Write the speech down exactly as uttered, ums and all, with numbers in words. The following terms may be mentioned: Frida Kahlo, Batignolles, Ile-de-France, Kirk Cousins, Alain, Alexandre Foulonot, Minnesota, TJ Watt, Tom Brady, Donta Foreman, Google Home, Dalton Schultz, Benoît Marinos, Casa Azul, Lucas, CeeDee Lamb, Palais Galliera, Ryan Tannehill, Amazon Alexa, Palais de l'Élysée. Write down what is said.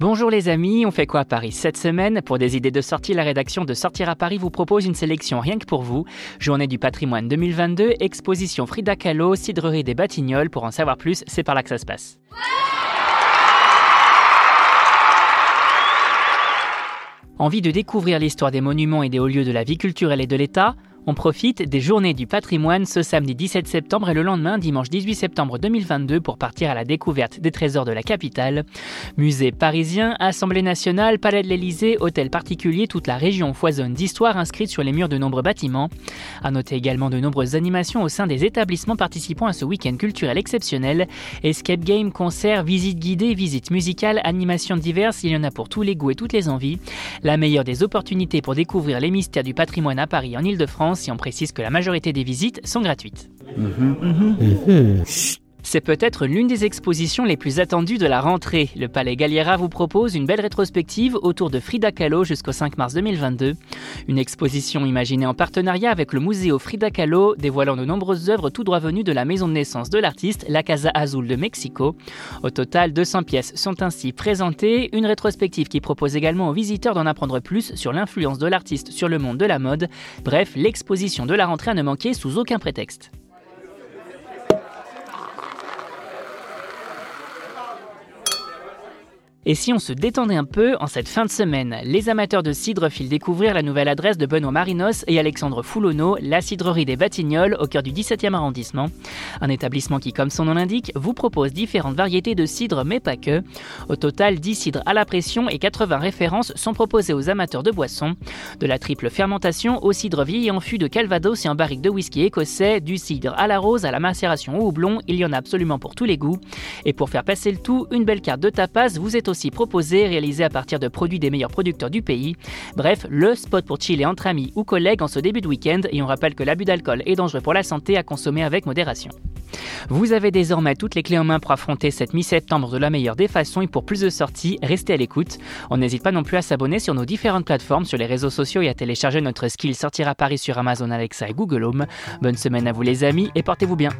Bonjour les amis, on fait quoi à Paris cette semaine? Pour des idées de sortie, la rédaction de Sortir à Paris vous propose une sélection rien que pour vous. Journée du patrimoine deux mille vingt-deux, exposition Frida Kahlo, cidrerie des Batignolles. Pour en savoir plus, c'est par là que ça se passe. Envie de découvrir l'histoire des monuments et des hauts lieux de la vie culturelle et de l'État? On profite des Journées du patrimoine ce samedi dix-sept septembre et le lendemain dimanche dix-huit septembre deux mille vingt-deux pour partir à la découverte des trésors de la capitale. Musées parisiens, Assemblée nationale, Palais de l'Élysée, hôtels particuliers, toute la région foisonne d'histoires inscrites sur les murs de nombreux bâtiments. À noter également de nombreuses animations au sein des établissements participant à ce week-end culturel exceptionnel. Escape game, concerts, visites guidées, visites musicales, animations diverses, il y en a pour tous les goûts et toutes les envies. La meilleure des opportunités pour découvrir les mystères du patrimoine à Paris en Ile-de-France. Si on précise que la majorité des visites sont gratuites. C'est peut-être l'une des expositions les plus attendues de la rentrée. Le Palais Galliera vous propose une belle rétrospective autour de Frida Kahlo jusqu'au cinq mars deux mille vingt-deux. Une exposition imaginée en partenariat avec le Museo Frida Kahlo, dévoilant de nombreuses œuvres tout droit venues de la maison de naissance de l'artiste, la Casa Azul de Mexico. Au total, deux cents pièces sont ainsi présentées. Une rétrospective qui propose également aux visiteurs d'en apprendre plus sur l'influence de l'artiste sur le monde de la mode. Bref, l'exposition de la rentrée à ne manquer sous aucun prétexte. Et si on se détendait un peu en cette fin de semaine? Les amateurs de cidre filent découvrir la nouvelle adresse de Benoît Marinos et Alexandre Foulonot, la cidrerie des Batignolles au cœur du dix-septième arrondissement. Un établissement qui, comme son nom l'indique, vous propose différentes variétés de cidre, mais pas que. Au total, dix cidres à la pression et quatre-vingts références sont proposées aux amateurs de boissons. De la triple fermentation au cidre vieilli en fût de Calvados et en barrique de whisky écossais, du cidre à la rose, à la macération au houblon, il y en a absolument pour tous les goûts. Et pour faire passer le tout, une belle carte de tapas vous est aussi proposé, réalisé à partir de produits des meilleurs producteurs du pays. Bref, le spot pour chiller entre amis ou collègues en ce début de week-end, et on rappelle que l'abus d'alcool est dangereux pour la santé, à consommer avec modération. Vous avez désormais toutes les clés en main pour affronter cette mi-septembre de la meilleure des façons, et pour plus de sorties, restez à l'écoute. On n'hésite pas non plus à s'abonner sur nos différentes plateformes, sur les réseaux sociaux et à télécharger notre skill Sortir à Paris sur Amazon Alexa et Google Home. Bonne semaine à vous les amis et portez-vous bien.